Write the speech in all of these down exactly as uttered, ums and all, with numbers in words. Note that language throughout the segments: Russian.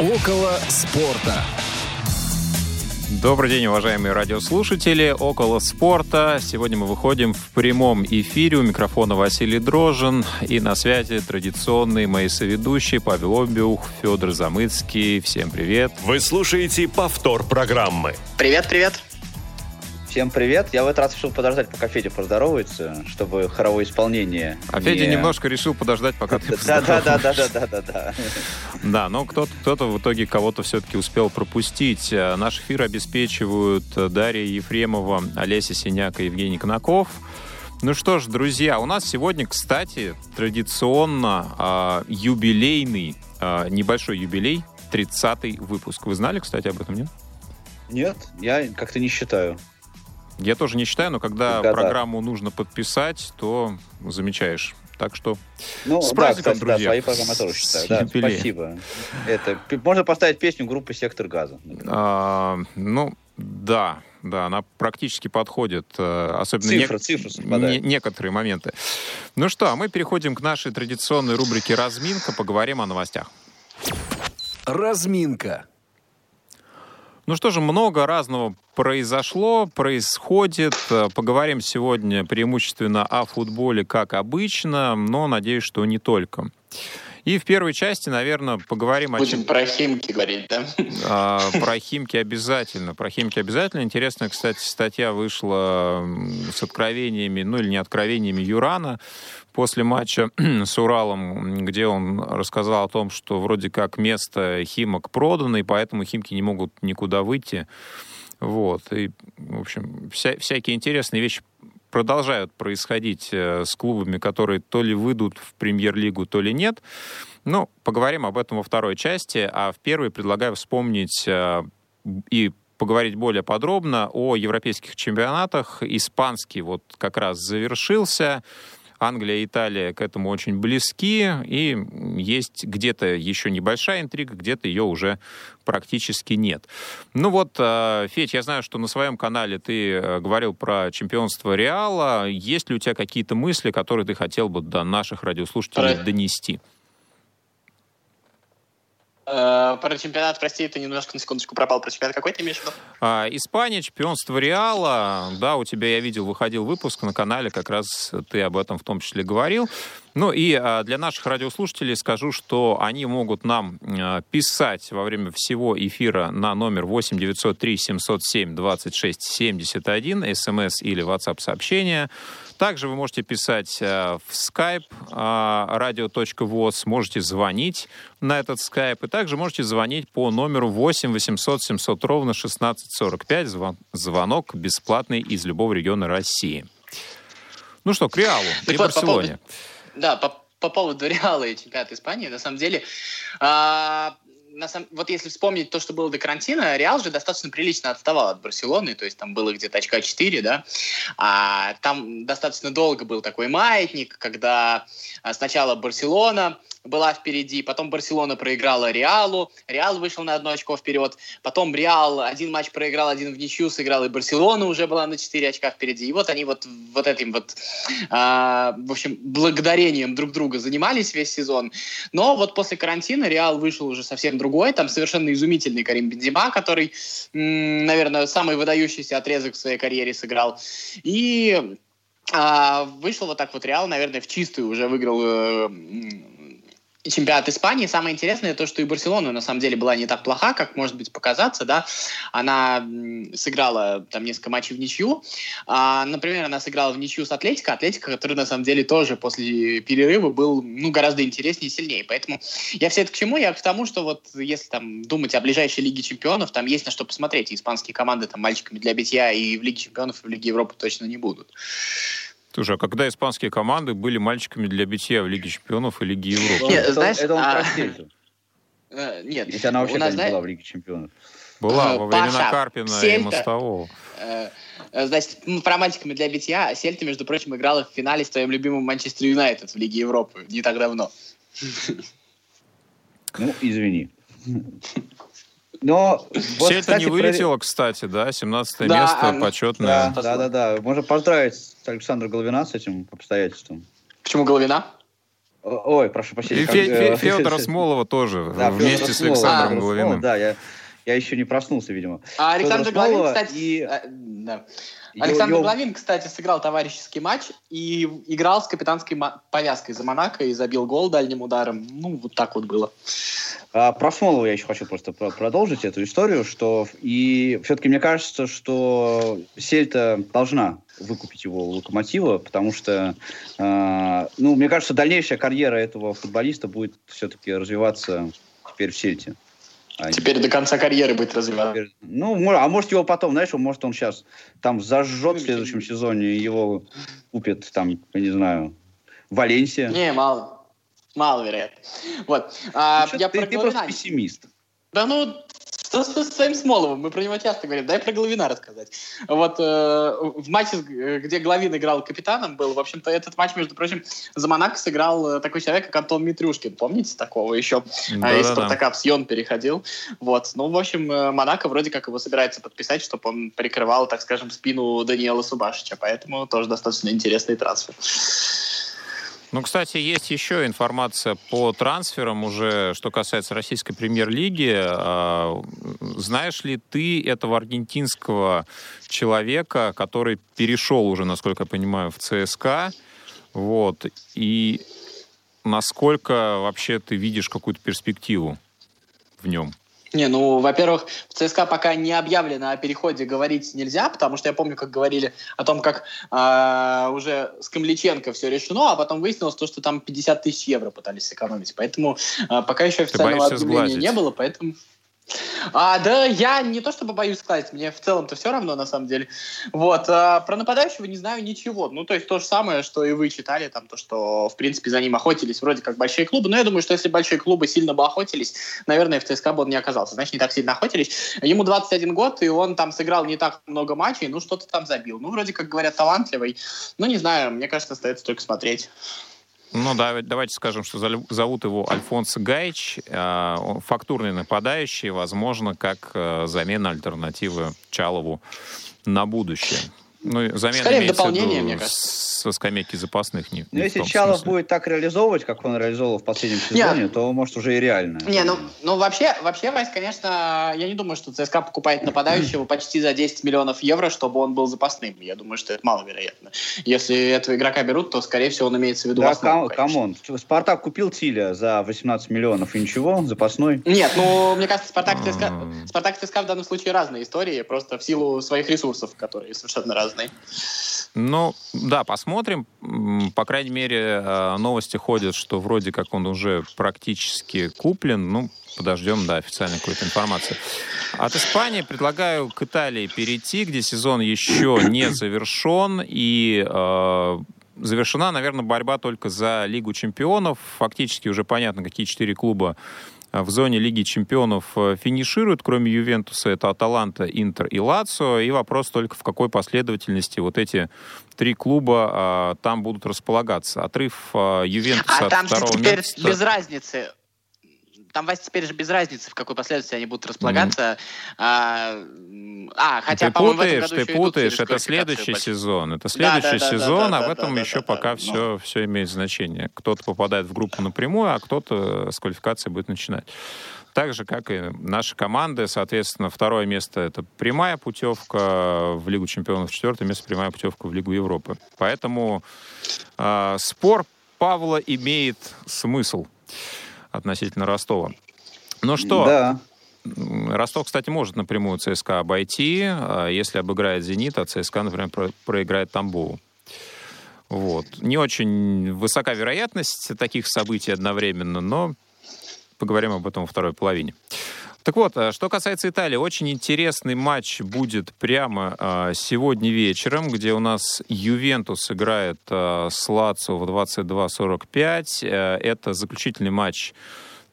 Около спорта. Добрый день, уважаемые радиослушатели. Около спорта. Сегодня мы выходим в прямом эфире. У микрофона Василий Дрожжин. И на связи традиционные мои соведущие Павел Обиух, Фёдор Замыцкий. Всем привет. Вы слушаете повтор программы. Привет, привет. Всем привет. Я в этот раз решил подождать, пока Федя поздоровается, чтобы хоровое исполнение... А не... Федя немножко решил подождать, пока ты поздороваешься. Да-да-да-да-да-да-да. Да, но кто-то, кто-то в итоге кого-то все-таки успел пропустить. Наш эфир обеспечивают Дарья Ефремова, Олеся Синяк и Евгений Конаков. Ну что ж, друзья, у нас сегодня, кстати, традиционно юбилейный, небольшой юбилей, тридцатый выпуск. Вы знали, кстати, об этом, нет? Нет, я как-то не считаю. Я тоже не считаю, но когда да, программу да. нужно подписать, то замечаешь. Так что ну, с праздником, да, кстати, друзья. Да, свои программы тоже считаю. Да, спасибо. Это, можно поставить песню группы «Сектор Газа». А, ну, да, да, она практически подходит. Особенно цифра, нек- цифра совпадает. Не- некоторые моменты. Ну что, а мы переходим к нашей традиционной рубрике «Разминка». Поговорим о новостях. Разминка. Ну что же, много разного произошло, происходит. Поговорим сегодня преимущественно о футболе, как обычно, но, надеюсь, что не только. И в первой части, наверное, поговорим... Будем о чем... про Химки говорить, да? А, про Химки обязательно. Про Химки обязательно. Интересная, кстати, статья вышла с откровениями, ну или не откровениями Юрана после матча с Уралом, где он рассказал о том, что вроде как место Химок продано, и поэтому Химки не могут никуда выйти. Вот. И, в общем, вся, всякие интересные вещи продолжают происходить с клубами, которые то ли выйдут в премьер-лигу, то ли нет. Ну, поговорим об этом во второй части, а в первой предлагаю вспомнить и поговорить более подробно о европейских чемпионатах. Испанский вот как раз завершился. Англия и Италия к этому очень близки, и есть где-то еще небольшая интрига, где-то ее уже практически нет. Ну вот, Федь, я знаю, что на своем канале ты говорил про чемпионство Реала. Есть ли у тебя какие-то мысли, которые ты хотел бы до наших радиослушателей про... донести? Про чемпионат, прости, ты немножко на секундочку пропал. Про чемпионат какой ты имеешь в виду? А, Испания, чемпионство Реала. Да, у тебя, я видел, выходил выпуск на канале, как раз ты об этом в том числе говорил. Ну и а, для наших радиослушателей скажу, что они могут нам а, писать во время всего эфира на номер восемь девятьсот три семьсот семь двадцать шесть семьдесят один, смс или ватсап-сообщение. Также вы можете писать в Skype radio.voz, можете звонить на этот Skype, и также можете звонить по номеру восемь восемьсот семьсот ровно шестнадцать сорок пять. Звон- звонок бесплатный из любого региона России. Ну что, к Реалу и Барселоне. По поводу, да, по, по поводу Реала и чемпионата Испании, на самом деле... А... На самом... Вот если вспомнить то, что было до карантина, Реал же достаточно прилично отставал от Барселоны, то есть там было где-то очка четыре, да, а там достаточно долго был такой маятник, когда сначала Барселона была впереди, потом Барселона проиграла Реалу, Реал вышел на одно очко вперед, потом Реал один матч проиграл, один в ничью сыграл, и Барселона уже была на четыре очка впереди, и вот они вот, вот этим вот, а, в общем, благодарением друг друга занимались весь сезон, но вот после карантина Реал вышел уже совсем другой, там совершенно изумительный Карим Бензема, который, м- наверное, самый выдающийся отрезок в своей карьере сыграл, и а, вышел вот так вот Реал, наверное, в чистую уже выиграл э- чемпионат Испании. Самое интересное то, что и Барселона на самом деле была не так плоха, как может быть показаться, да. Она сыграла там несколько матчей в ничью. А, например, она сыграла в ничью с Атлетико. Атлетико, который на самом деле тоже после перерыва был ну, гораздо интереснее и сильнее. Поэтому я все это к чему? Я к тому, что вот если там думать о ближайшей Лиге Чемпионов, там есть на что посмотреть. И испанские команды там мальчиками для битья и в Лиге Чемпионов, и в Лиге Европы точно не будут. Слушай, а когда испанские команды были мальчиками для битья в Лиге Чемпионов и Лиге Европы? Нет, знаешь, это он а... про Сельту. Нет. Если она вообще-то не была в Лиге Чемпионов. Была, во времена Карпина и Мостового. Значит, про мальчиками для битья. Сельта, между прочим, играла в финале с твоим любимым Манчестер Юнайтед в Лиге Европы не так давно. Ну, извини. Но вот, Сельта кстати, не вылетела, про... кстати, да, семнадцатое да, место, она... почетное. Да, да, да, да. Можно поздравить Александра Головина с этим обстоятельством. Почему Головина? Ой, прошу прощения. Как... Фе- Фёдора Смолова тоже, да, вместе Фёдора с Александром а, Головиным. Да, я, я еще не проснулся, видимо. А Александр Головин, кстати, и... а, да. Александр Головин, кстати, сыграл товарищеский матч и играл с капитанской повязкой за Монако и забил гол дальним ударом. Ну, вот так вот было. А, про Смолова я еще хочу просто продолжить эту историю, что и все-таки мне кажется, что Сельта должна выкупить его у Локомотива, потому что, э, ну, мне кажется, дальнейшая карьера этого футболиста будет все-таки развиваться теперь в Сельте. А теперь не... до конца карьеры будет развиваться. Ну, а может его потом, знаешь, может он сейчас там зажжет в следующем сезоне, его купит там, я не знаю, Валенсия. Не, мало, мало вероятно. Вот. А, ну, я ты, про ты просто пессимист. Да ну... С своим Смоловым, мы про него часто говорим, дай про Головина рассказать. Вот э, в матче, где Головин играл капитаном, был, в общем-то, этот матч, между прочим, за Монако сыграл такой человек, как Антон Митрюшкин, помните такого еще? Да-да-да. Из Спартака в Сьон переходил. Вот. Ну, в общем, Монако вроде как его собирается подписать, чтобы он прикрывал, так скажем, спину Даниэла Субашича, поэтому тоже достаточно интересный трансфер. Ну, кстати, есть еще информация по трансферам уже, что касается российской премьер-лиги. Знаешь ли ты этого аргентинского человека, который перешел уже, насколько я понимаю, в ЦСКА? Вот. И насколько вообще ты видишь какую-то перспективу в нем? Не, ну, во-первых, в ЦСКА пока не объявлено о переходе, говорить нельзя, потому что я помню, как говорили о том, как э, уже с Камличенко все решено, а потом выяснилось то, что там пятьдесят тысяч евро пытались сэкономить, поэтому э, пока еще официального объявления не было, поэтому... А, да, я не то чтобы боюсь сказать, мне в целом-то все равно, на самом деле. Вот, а, про нападающего не знаю ничего. Ну, то есть то же самое, что и вы читали, там, то, что, в принципе, за ним охотились вроде как большие клубы. Но я думаю, что если большие клубы сильно бы охотились, наверное, в ЦСКА бы он не оказался. Значит, не так сильно охотились. Ему двадцать один год, и он там сыграл не так много матчей, ну, что-то там забил. Ну, вроде как, говорят, талантливый. Ну, не знаю, мне кажется, остается только смотреть. Ну, да, давайте скажем, что зовут его Альфонсо Гайч, фактурный нападающий, возможно, как замена альтернативы Чалову на будущее. Ну, замена скорее имеется в виду со скамейки запасных. Не, ну, если Чалов смысле. будет так реализовывать, как он реализовал в последнем сезоне, не, то, может, уже и реально. Не, ну, ну вообще, вообще, Вась, конечно, я не думаю, что ЦСКА покупает нападающего почти за десять миллионов евро, чтобы он был запасным. Я думаю, что это маловероятно. Если этого игрока берут, то, скорее всего, он имеется в виду... Да, камон. Спартак купил Тиля за восемнадцать миллионов и ничего, запасной. Нет, ну, мне кажется, Спартак и ЦСКА, Спартак и ЦСКА в данном случае разные истории, просто в силу своих ресурсов, которые совершенно разные. Ну, да, посмотрим. По крайней мере, новости ходят, что вроде как он уже практически куплен. Ну, подождем, да, официальной какой-то информации. От Испании предлагаю к Италии перейти, где сезон еще не завершен. И э, завершена, наверное, борьба только за Лигу чемпионов. Фактически уже понятно, какие четыре клуба в зоне Лиги чемпионов финишируют, кроме Ювентуса, это Аталанта, Интер и Лацио. И вопрос только, в какой последовательности вот эти три клуба а, там будут располагаться. Отрыв а, Ювентуса а от второго места... А там теперь без разницы. Там, Вася, теперь же без разницы, в какой последовательности они будут располагаться. Mm-hmm. А, а, хотя, ты по-моему, путаешь, в этом году ты путаешь, это следующий сезон. Это следующий да, да, сезон, да, да, а в этом да, да, еще да, пока да, все, но... все имеет значение. Кто-то попадает в группу напрямую, а кто-то с квалификации будет начинать. Так же, как и наши команды, соответственно, второе место — это прямая путевка в Лигу чемпионов, четвертое место — прямая путевка в Лигу Европы. Поэтому э, спор Павла имеет смысл относительно Ростова. Ну что, да. Ростов, кстати, может напрямую ЦСКА обойти, если обыграет «Зенит», а ЦСКА, например, про- проиграет «Тамбову». Вот. Не очень высока вероятность таких событий одновременно, но поговорим об этом во второй половине. Так вот, что касается Италии, очень интересный матч будет прямо сегодня вечером, где у нас Ювентус играет с Лацио в двадцать два сорок пять. Это заключительный матч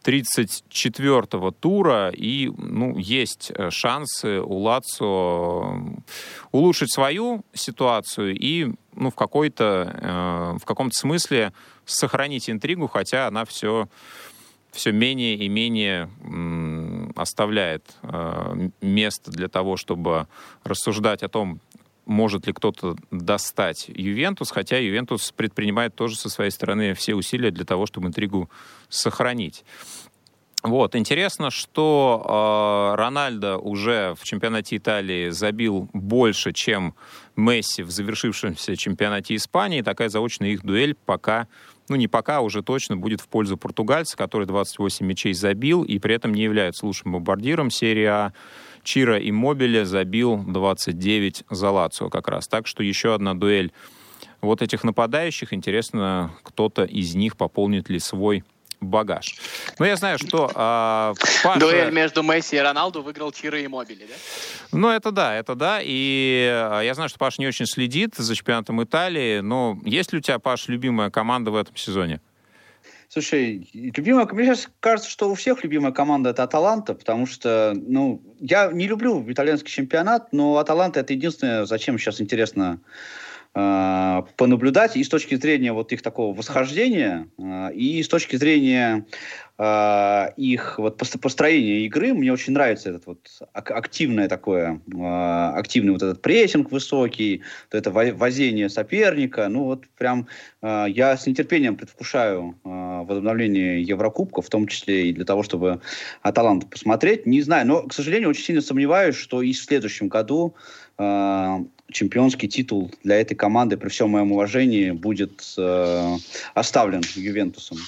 тридцать четвёртого тура, и ну, есть шансы у Лацио улучшить свою ситуацию и ну, в, какой-то, в каком-то смысле сохранить интригу, хотя она все... все менее и менее м, оставляет э, место для того, чтобы рассуждать о том, может ли кто-то достать Ювентус, хотя Ювентус предпринимает тоже со своей стороны все усилия для того, чтобы интригу сохранить. Вот. Интересно, что э, Рональдо уже в чемпионате Италии забил больше, чем Месси в завершившемся чемпионате Испании. Такая заочная их дуэль пока, ну не пока, уже точно будет в пользу португальца, который двадцать восемь мячей забил и при этом не является лучшим бомбардиром серии А. Чиро Имобиле забил двадцать девять за Лацио как раз. Так что еще одна дуэль вот этих нападающих. Интересно, кто-то из них пополнит ли свой багаж. Но я знаю, что а, Паша... Дуэль между Месси и Роналду выиграл Чиро Имобиле, да? Ну, это да, это да. И я знаю, что Паша не очень следит за чемпионатом Италии, но есть ли у тебя, Паша, любимая команда в этом сезоне? Слушай, любимая... мне сейчас кажется, что у всех любимая команда — это Аталанта, потому что, ну, я не люблю итальянский чемпионат, но Аталанта — это единственное, зачем сейчас интересно э, понаблюдать, и с точки зрения вот их такого восхождения, э, и с точки зрения э, их вот построения игры. Мне очень нравится этот вот активное такое, э, активный вот этот прессинг высокий, вот это возение соперника, ну вот прям э, я с нетерпением предвкушаю э, возобновление Еврокубка, в том числе и для того, чтобы Аталанту посмотреть. Не знаю, но, к сожалению, очень сильно сомневаюсь, что и в следующем году э, чемпионский титул для этой команды, при всем моем уважении, будет э, оставлен Ювентусом.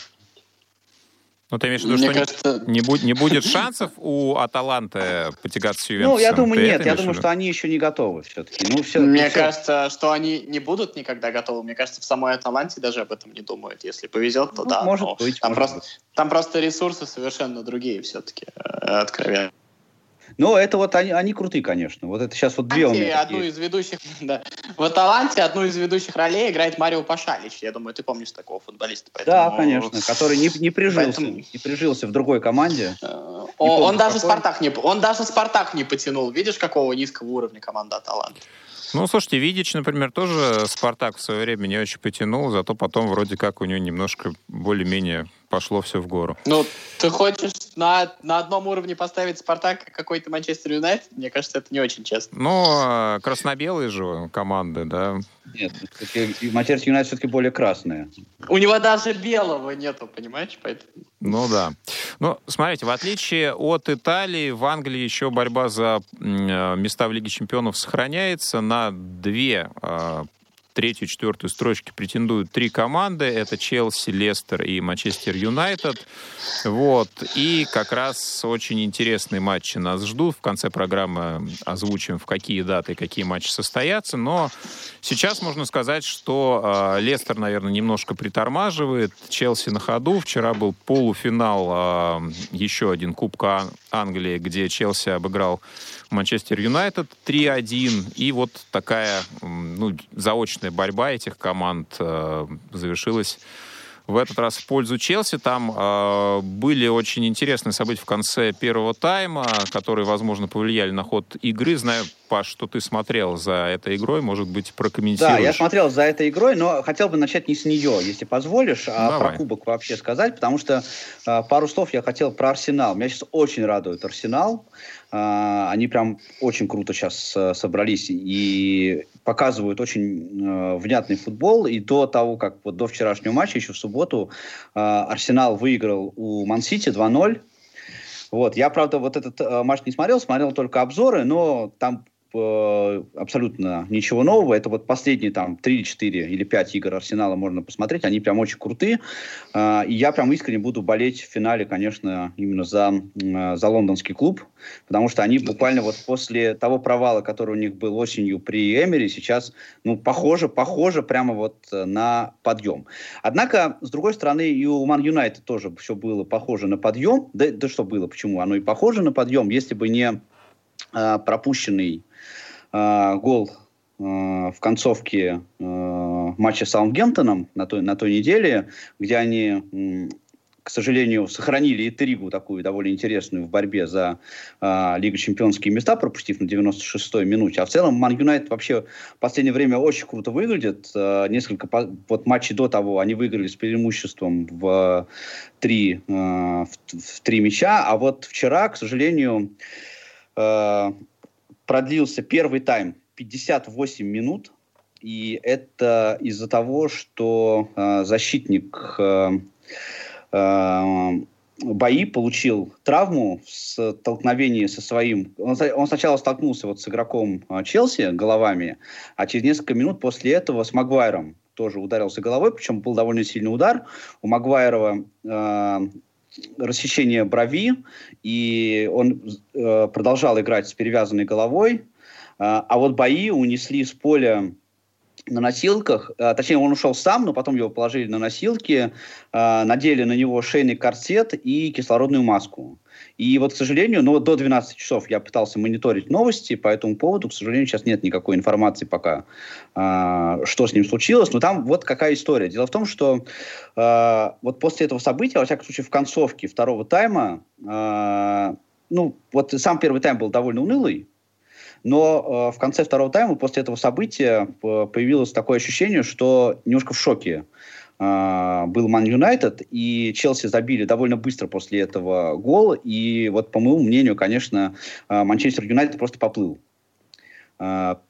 Ну, ты имеешь в виду, что кажется... не, не, не будет шансов у Аталанты потягаться с Ювентусом? Ну, я думаю, ты нет. Я думаю, что они еще не готовы все-таки. Ну, все, Мне все... кажется, что они не будут никогда готовы. Мне кажется, в самой Аталанте даже об этом не думают. Если повезет, то ну, да. Может но быть, там, может просто, быть. Там просто ресурсы совершенно другие все-таки, откровенно. Ну, это вот они, они крутые, конечно. Вот это сейчас вот две у меня одну из ведущих, да. В Аталанте одну из ведущих ролей играет Марио Пашалич. Я думаю, ты помнишь такого футболиста. Поэтому... Да, конечно, который не, не, прижился, поэтому... не прижился в другой команде. О, помню, он, даже Спартак не, он даже Спартак не потянул. Видишь, какого низкого уровня команда Аталанта? Ну, слушайте, Видич, например, тоже Спартак в свое время не очень потянул, зато потом вроде как у него немножко более-менее пошло все в гору. Ну, ты хочешь на, на одном уровне поставить Спартак какой-то Манчестер Юнайтед? Мне кажется, это не очень честно. Ну, красно-белые же команды, да. Нет, Манчестер Юнайтед все-таки более красные. У него даже белого нету, понимаешь? Поэтому... Ну да. Ну, смотрите, в отличие от Италии, в Англии еще борьба за места в Лиге Чемпионов сохраняется. На две третью и четвертую строчки претендуют три команды. Это Челси, Лестер и Манчестер Юнайтед. Вот. И как раз очень интересные матчи нас ждут. В конце программы озвучим, в какие даты какие матчи состоятся. Но сейчас можно сказать, что э, Лестер, наверное, немножко притормаживает. Челси на ходу. Вчера был полуфинал э, еще один Кубка Англии, где Челси обыграл Манчестер Юнайтед три один. И вот такая, ну, заочная борьба этих команд э, завершилась в этот раз в пользу Челси. Там э, были очень интересные события в конце первого тайма, которые, возможно, повлияли на ход игры. Знаю, Паш, что ты смотрел за этой игрой. Может быть, прокомментируешь? Да, я смотрел за этой игрой, но хотел бы начать не с нее, если позволишь, а Давай. про кубок вообще сказать, потому что э, пару слов я хотел про Арсенал. Меня сейчас очень радует Арсенал. Они прям очень круто сейчас собрались и показывают очень э, внятный футбол. И до того, как вот до вчерашнего матча, еще в субботу, э, Арсенал выиграл у Ман-Сити два ноль. Вот. Я, правда, вот этот э, матч не смотрел, смотрел только обзоры, но там э, абсолютно ничего нового. Это вот последние там три, четыре или пять игр Арсенала можно посмотреть. Они прям очень крутые. Э, и я прям искренне буду болеть в финале, конечно, именно за, э, за лондонский клуб. Потому что они буквально вот после того провала, который у них был осенью при Эмери, сейчас, ну, похоже, похоже прямо вот на подъем. Однако, с другой стороны, и у Ман Юнайтед тоже все было похоже на подъем. Да, да что было, почему? Оно и похоже на подъем, если бы не а, пропущенный а, гол а, в концовке а, матча с Саутгемптоном на той, на той неделе, где они... М- к сожалению, сохранили интригу такую довольно интересную в борьбе за э, Лигу Чемпионские места, пропустив на девяносто шестой минуте. А в целом Ман Юнайтед вообще в последнее время очень круто выглядит. Э, несколько по- вот матчей до того они выиграли с преимуществом в три, э, в, в три мяча. А вот вчера, к сожалению, э, продлился первый тайм пятьдесят восемь минут, и это из-за того, что э, защитник э, э, Бои получил травму в столкновении со своим... Он, он сначала столкнулся вот с игроком э, Челси головами, а через несколько минут после этого с Магуайром тоже ударился головой, причем был довольно сильный удар. У Магуайрова... Э, рассечение брови, и он э, продолжал играть с перевязанной головой, а, а вот Бои унесли с поля на носилках, а, точнее он ушел сам, но потом его положили на носилки, а, надели на него шейный корсет и кислородную маску. И вот, к сожалению, ну, до двенадцати часов я пытался мониторить новости по этому поводу. К сожалению, сейчас нет никакой информации пока, э, что с ним случилось. Но там вот какая история. Дело в том, что э, вот после этого события, во всяком случае, в концовке второго тайма, э, ну, вот сам первый тайм был довольно унылый, но э, в конце второго тайма после этого события э, появилось такое ощущение, что немножко в шоке был Ман Юнайтед, и Челси забили довольно быстро после этого гол, и вот, по моему мнению, конечно, Манчестер Юнайтед просто поплыл. При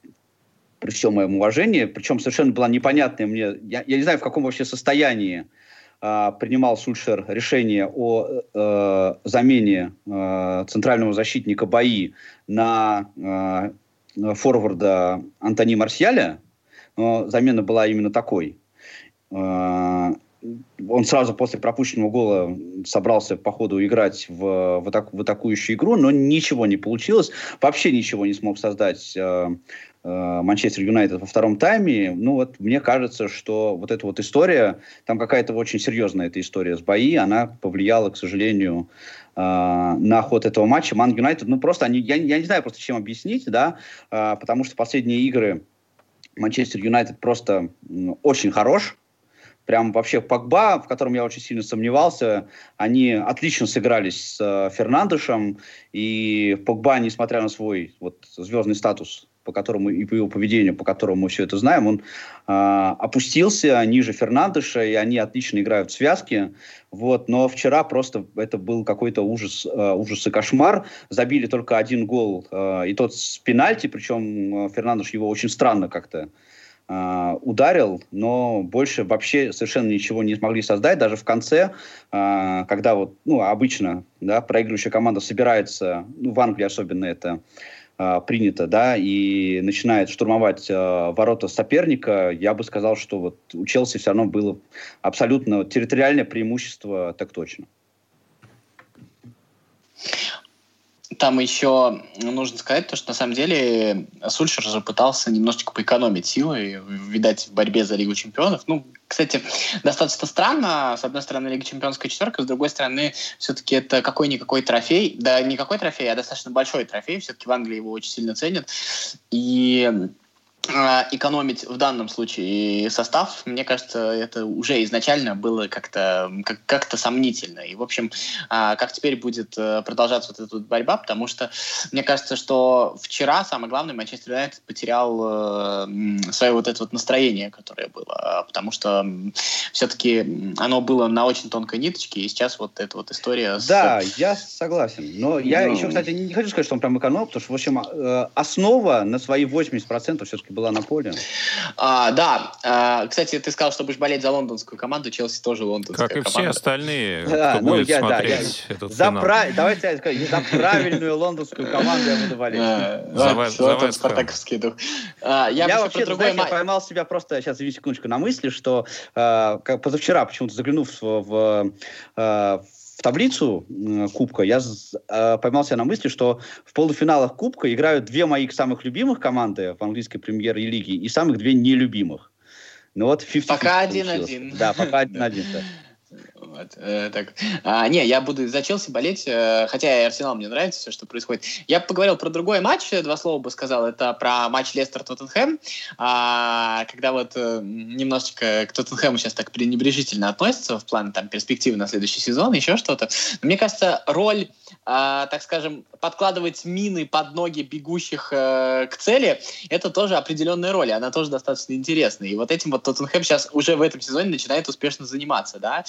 всем моем уважении, причем совершенно была непонятная мне, я, я не знаю, в каком вообще состоянии принимал Сульшер решение о э, замене э, центрального защитника Бои на э, форварда Антони Марсиаля, но замена была именно такой. Он сразу после пропущенного гола собрался, по ходу, играть в, в, атаку, в атакующую игру, но ничего не получилось. Вообще ничего не смог создать Манчестер Юнайтед во втором тайме. Ну вот, мне кажется, что вот эта вот история, там какая-то очень серьезная эта история с Бои, она повлияла, к сожалению, э, на ход этого матча. Ман Юнайтед, ну просто, они, я, я не знаю просто, чем объяснить, да, э, потому что последние игры Манчестер Юнайтед просто очень хорош. Прям вообще Погба, в котором я очень сильно сомневался, они отлично сыгрались с э, Фернандешем, и Погба, несмотря на свой вот звездный статус, по которому и по его поведению, по которому мы все это знаем, он э, опустился ниже Фернандеша, и они отлично играют в связке. Вот, но вчера просто это был какой-то ужас, э, ужас и кошмар. Забили только один гол, э, и тот с пенальти, причем э, Фернандеш его очень странно как-то ударил, но больше вообще совершенно ничего не смогли создать. Даже в конце, когда вот, ну, обычно, да, проигрывающая команда собирается, ну, в Англии особенно это принято, да, и начинает штурмовать ворота соперника, я бы сказал, что вот у Челси все равно было абсолютно территориальное преимущество, так точно. Там еще нужно сказать то, что на самом деле Сульшер же пытался немножечко поэкономить силы, видать, в борьбе за Лигу Чемпионов. Ну, кстати, достаточно странно. С одной стороны, Лига Чемпионская четверка, с другой стороны, все-таки это какой-никакой трофей. Да, не какой трофей, а достаточно большой трофей. Все-таки в Англии его очень сильно ценят. И экономить в данном случае состав, мне кажется, это уже изначально было как-то, как- как-то сомнительно. И, в общем, как теперь будет продолжаться вот эта вот борьба, потому что мне кажется, что вчера, самое главное, Манчестер Юнайтед потерял свое вот это вот настроение, которое было, потому что все-таки оно было на очень тонкой ниточке, и сейчас вот эта вот история... Да, с... я согласен, но я ну... еще, кстати, не хочу сказать, что он прям эконом, потому что, в общем, основа на свои восемьдесят процентов все-таки была на поле. А, да. А, кстати, ты сказал, что будешь болеть за лондонскую команду. Челси тоже лондонская команда. Как и команда. Все остальные, кто да, будет ну, я, смотреть да, я, этот за финал. Пра... Давайте я скажу, за правильную лондонскую команду я буду болеть. За этот спартаковский дух. Я вообще, знаешь, я поймал себя просто, сейчас, извините, секундочку, на мысли, что позавчера, почему-то заглянув в таблицу э, Кубка, я э, поймал себя на мысли, что в полуфиналах Кубка играют две моих самых любимых команды в английской премьер-лиге и самых две нелюбимых. Ну вот пятьдесят на пятьдесят пока один-один. Да, пока один-один. Вот, э, так. А, не, я буду за Челси болеть, э, хотя и Арсенал мне нравится, все, что происходит. Я поговорил про другой матч, два слова бы сказал, это про матч Лестер-Тоттенхэм, а, когда вот э, немножечко к Тоттенхэму сейчас так пренебрежительно относятся в плане там перспективы на следующий сезон, еще что-то. Но мне кажется, роль, э, так скажем, подкладывать мины под ноги бегущих э, к цели, это тоже определенная роль, она тоже достаточно интересная. И вот этим вот Тоттенхэм сейчас уже в этом сезоне начинает успешно заниматься, да.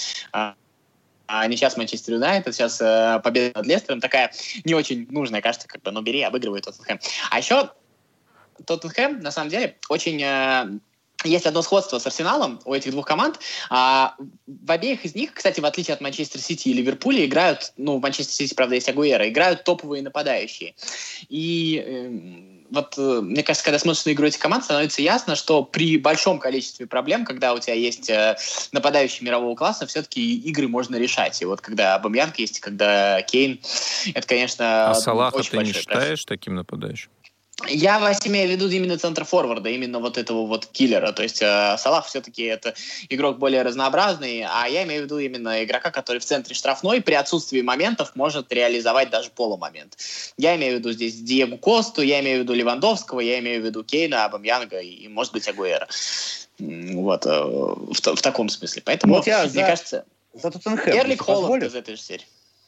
А не сейчас Манчестер Юнайтед, сейчас э, победа над Лестером такая не очень нужная, кажется, как бы, ну бери, обыгрывает Тоттенхэм. А еще Тоттенхэм, на самом деле, очень... Э, есть одно сходство с Арсеналом у этих двух команд. А в обеих из них, кстати, в отличие от Манчестер Сити и Ливерпуля, играют, ну, в Манчестер Сити, правда, есть Агуэро, играют топовые нападающие. И... Э, Вот, мне кажется, когда смотришь на игру этих команд, становится ясно, что при большом количестве проблем, когда у тебя есть нападающий мирового класса, все-таки игры можно решать. И вот когда Бамьянка есть, когда Кейн, это, конечно, а Салаха очень ты большой не считаешь проект. Таким нападающим? Я вас имею в виду именно центр-форварда, именно вот этого вот киллера. То есть э, Салах все-таки это игрок более разнообразный, а я имею в виду именно игрока, который в центре штрафной при отсутствии моментов может реализовать даже полумомент. Я имею в виду здесь Диего Косту, я имею в виду Левандовского, я имею в виду Кейна, Абамьянга и, может быть, Агуэра. Вот, э, в, в таком смысле. Поэтому, вот я, мне за, кажется, за Эрлик Холланд из этой же серии.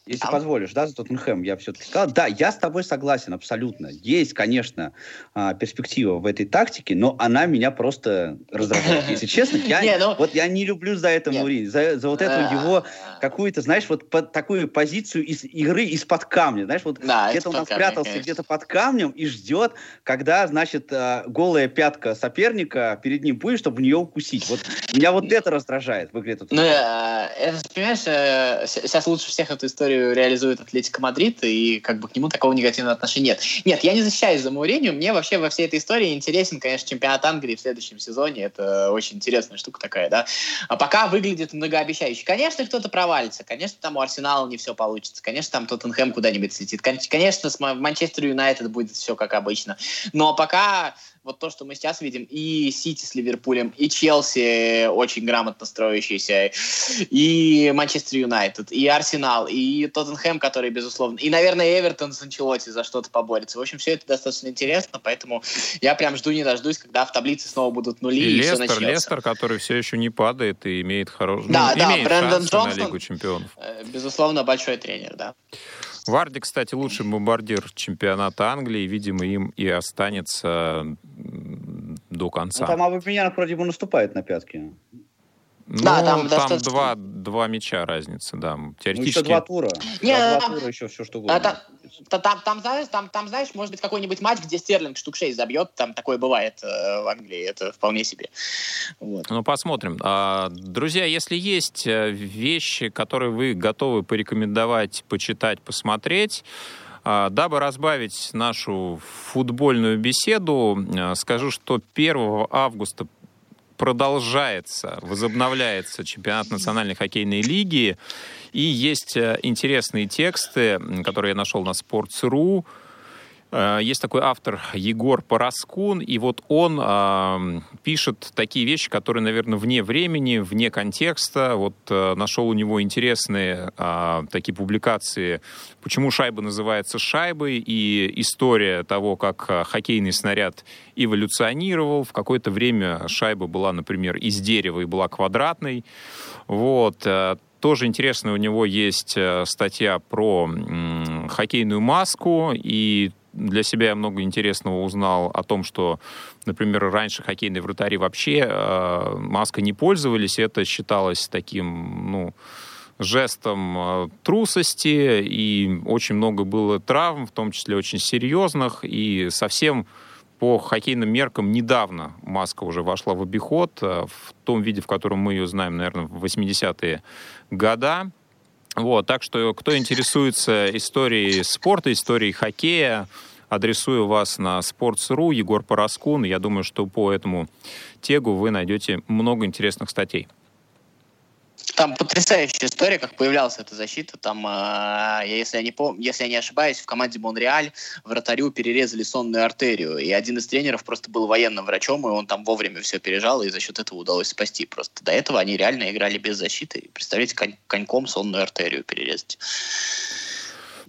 Если Там. позволишь, да, за Тоттенхэм я все-таки сказал. Да, я с тобой согласен абсолютно. Есть, конечно, перспектива в этой тактике, но она меня просто раздражает. Если честно, я не, ну... вот я не люблю за это Мурини, за, за вот эту а... его какую-то, знаешь, вот по, такую позицию из игры из-под камня. Знаешь, вот да, где-то он спрятался, камня, где-то под камнем и ждет, когда, значит, голая пятка соперника перед ним будет, чтобы в нее укусить. Вот меня вот это раздражает в игре Тоттенхэм. Ну, это, понимаешь, сейчас лучше всех эту историю реализует Атлетико Мадрид, и как бы к нему такого негативного отношения нет. Нет, я не защищаюсь за Мауриньо, мне вообще во всей этой истории интересен, конечно, чемпионат Англии в следующем сезоне, это очень интересная штука такая, да. А пока выглядит многообещающе. Конечно, кто-то провалится, конечно, там у Арсенала не все получится, конечно, там Тоттенхэм куда-нибудь слетит, конечно, с Манчестер Юнайтед будет все как обычно, но пока... Вот то, что мы сейчас видим, и Сити с Ливерпулем, и Челси очень грамотно строящийся, и Манчестер Юнайтед, и Арсенал, и Тоттенхэм, который, безусловно, и, наверное, Эвертон с Анчелотти за что-то поборется. В общем, все это достаточно интересно, поэтому я прям жду не дождусь, когда в таблице снова будут нули, и, и Лестер, все начнется. Лестер, который все еще не падает и имеет хороший, да, ну, да, имеет шансы на Лигу Чемпионов. Безусловно, большой тренер, да. Варди, кстати, лучший бомбардир чемпионата Англии. Видимо, им и останется до конца. Ну, там Абамьянг вроде бы наступает на пятки. Ну, да, там, там два, два мяча разница, да. Теоретически... Ну, еще два тура. Нет, два, там, два тура еще все, что угодно. Там, там, там, знаешь, там, там, знаешь, может быть, какой-нибудь матч, где Стерлинг штук шесть забьет. Там такое бывает э, в Англии. Это вполне себе. Вот. Ну, посмотрим. А, друзья, если есть вещи, которые вы готовы порекомендовать, почитать, посмотреть... Дабы разбавить нашу футбольную беседу, скажу, что первого августа продолжается, возобновляется чемпионат Национальной хоккейной лиги. И есть интересные тексты, которые я нашел на спортс точка ру. Есть такой автор Егор Пороскун, и вот он э, пишет такие вещи, которые, наверное, вне времени, вне контекста. Вот э, нашел у него интересные э, такие публикации, почему шайба называется шайбой, и история того, как хоккейный снаряд эволюционировал. В какое-то время шайба была, например, из дерева и была квадратной. Вот. Тоже интересно, у него есть статья про м, хоккейную маску, и для себя я много интересного узнал о том, что, например, раньше хоккейные вратари вообще э, маской не пользовались. Это считалось таким, ну, жестом э, трусости. И очень много было травм, в том числе очень серьезных. И совсем по хоккейным меркам недавно маска уже вошла в обиход. Э, в том виде, в котором мы ее знаем, наверное, в восьмидесятые годы. Вот, так что, кто интересуется историей спорта, историей хоккея, адресую вас на спортс точка ру, Егор Пороскун. Я думаю, что по этому тегу вы найдете много интересных статей. Там потрясающая история, как появлялась эта защита. Там, э, если я не пом- если я не ошибаюсь, в команде Монреаль вратарю перерезали сонную артерию. И один из тренеров просто был военным врачом, и он там вовремя все пережал, и за счет этого удалось спасти. Просто до этого они реально играли без защиты. Представляете, конь- коньком сонную артерию перерезать.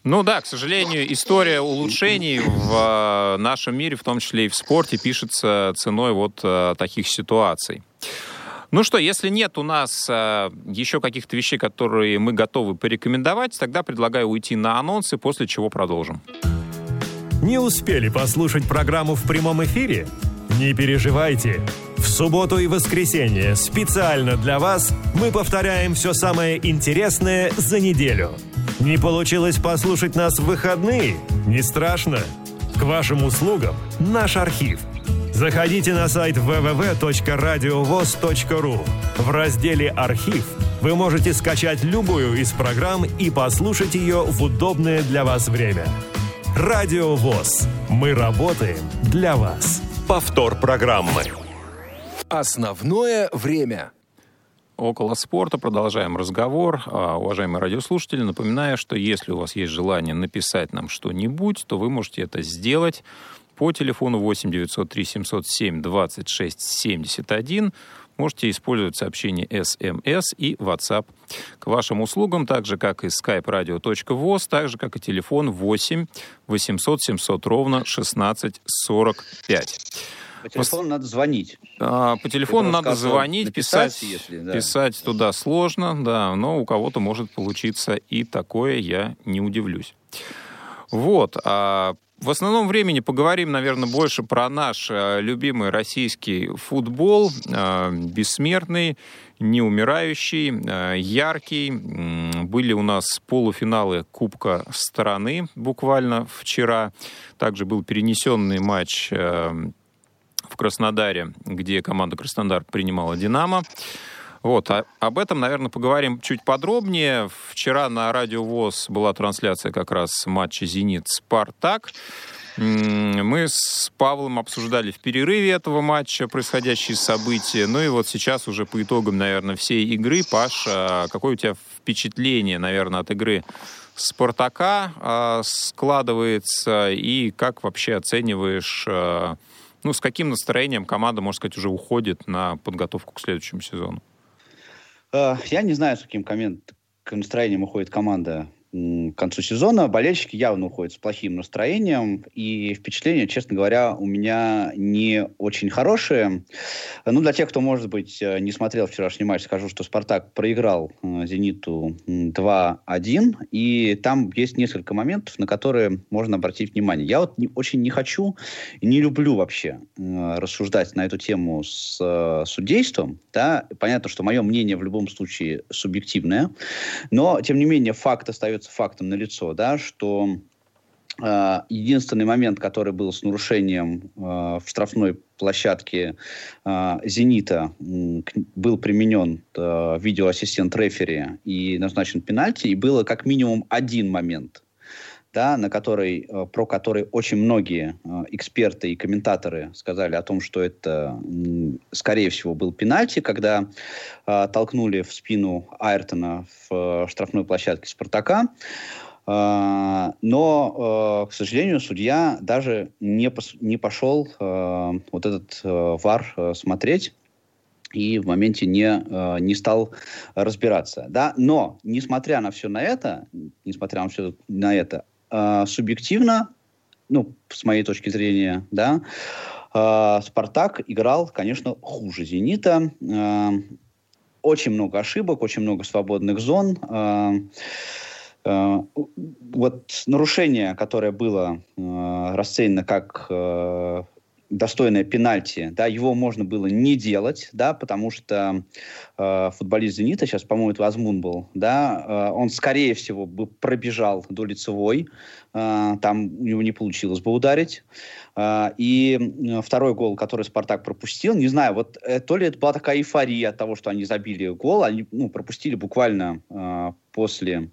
Ну да, к сожалению, история улучшений в э, нашем мире, в том числе и в спорте, пишется ценой вот э, таких ситуаций. Ну что, если нет у нас э, еще каких-то вещей, которые мы готовы порекомендовать, тогда предлагаю уйти на анонсы, после чего продолжим. Не успели послушать программу в прямом эфире? Не переживайте. В субботу и воскресенье специально для вас мы повторяем все самое интересное за неделю. Не получилось послушать нас в выходные? Не страшно. К вашим услугам наш архив. Заходите на сайт дабл ю дабл ю дабл ю точка радиовоз точка ру. В разделе «Архив» вы можете скачать любую из программ и послушать ее в удобное для вас время. Радио ВОС. Мы работаем для вас. Повтор программы. Основное время. Около спорта. Продолжаем разговор. Уважаемые радиослушатели, напоминаю, что если у вас есть желание написать нам что-нибудь, то вы можете это сделать по телефону восемь девятьсот три семьсот семь двадцать шесть семьдесят один. Можете использовать сообщение эс эм эс и WhatsApp. К вашим услугам, так же, как и skype radio точка voz, так же, как и телефон восемь восемьсот семьсот ровно шестнадцать сорок пять. По телефону Пос... надо звонить. А, по телефону надо звонить, писать, если, да. писать туда сложно, да, но у кого-то может получиться и такое, я не удивлюсь. Вот, а... В основном времени поговорим, наверное, больше про наш любимый российский футбол, бессмертный, неумирающий, яркий. Были у нас полуфиналы Кубка страны буквально вчера. Также был перенесенный матч в Краснодаре, где команда Краснодар принимала «Динамо». Вот, а об этом, наверное, поговорим чуть подробнее. Вчера на Радио ВОС была трансляция как раз матча «Зенит-Спартак». Мы с Павлом обсуждали в перерыве этого матча происходящие события. Ну и вот сейчас уже по итогам, наверное, всей игры. Паш, какое у тебя впечатление, наверное, от игры «Спартака» складывается? И как вообще оцениваешь, ну, с каким настроением команда, можно сказать, уже уходит на подготовку к следующему сезону? Я не знаю, с каким коммент... настроением уходит команда к концу сезона. Болельщики явно уходят с плохим настроением. И впечатления, честно говоря, у меня не очень хорошие. Ну, для тех, кто, может быть, не смотрел вчерашний матч, скажу, что «Спартак» проиграл «Зениту» два один. И там есть несколько моментов, на которые можно обратить внимание. Я вот не, очень не хочу и не люблю вообще э, рассуждать на эту тему с э, судейством. Да? Понятно, что мое мнение в любом случае субъективное. Но, тем не менее, факт остается фактом налицо, да, что э, единственный момент, который был с нарушением э, в штрафной площадке э, «Зенита», э, был применен э, видеоассистент рефери и назначен пенальти, и было как минимум один момент, да, на который, э, про который очень многие э, эксперты и комментаторы сказали о том, что это, э, скорее всего, был пенальти, когда э, толкнули в спину Айртона в э, штрафной площадке «Спартака». Э, но, э, к сожалению, судья даже не, пос- не пошел э, вот этот э, вар э, смотреть. И в моменте не, не стал разбираться. Да? Но, несмотря на все на это, несмотря на все на это, э, субъективно, ну, с моей точки зрения, да, э, «Спартак» играл, конечно, хуже «Зенита». Э, очень много ошибок, очень много свободных зон. Э, э, вот нарушение, которое было э, расценено как... Э, достойное пенальти, да, его можно было не делать, да, потому что э, футболист «Зенита», сейчас, по-моему, это Азмун был, да, э, он, скорее всего, бы пробежал до лицевой, э, там у него не получилось бы ударить. Э, и второй гол, который «Спартак» пропустил, не знаю, вот э, то ли это была такая эйфория от того, что они забили гол, они, ну, пропустили буквально э, после...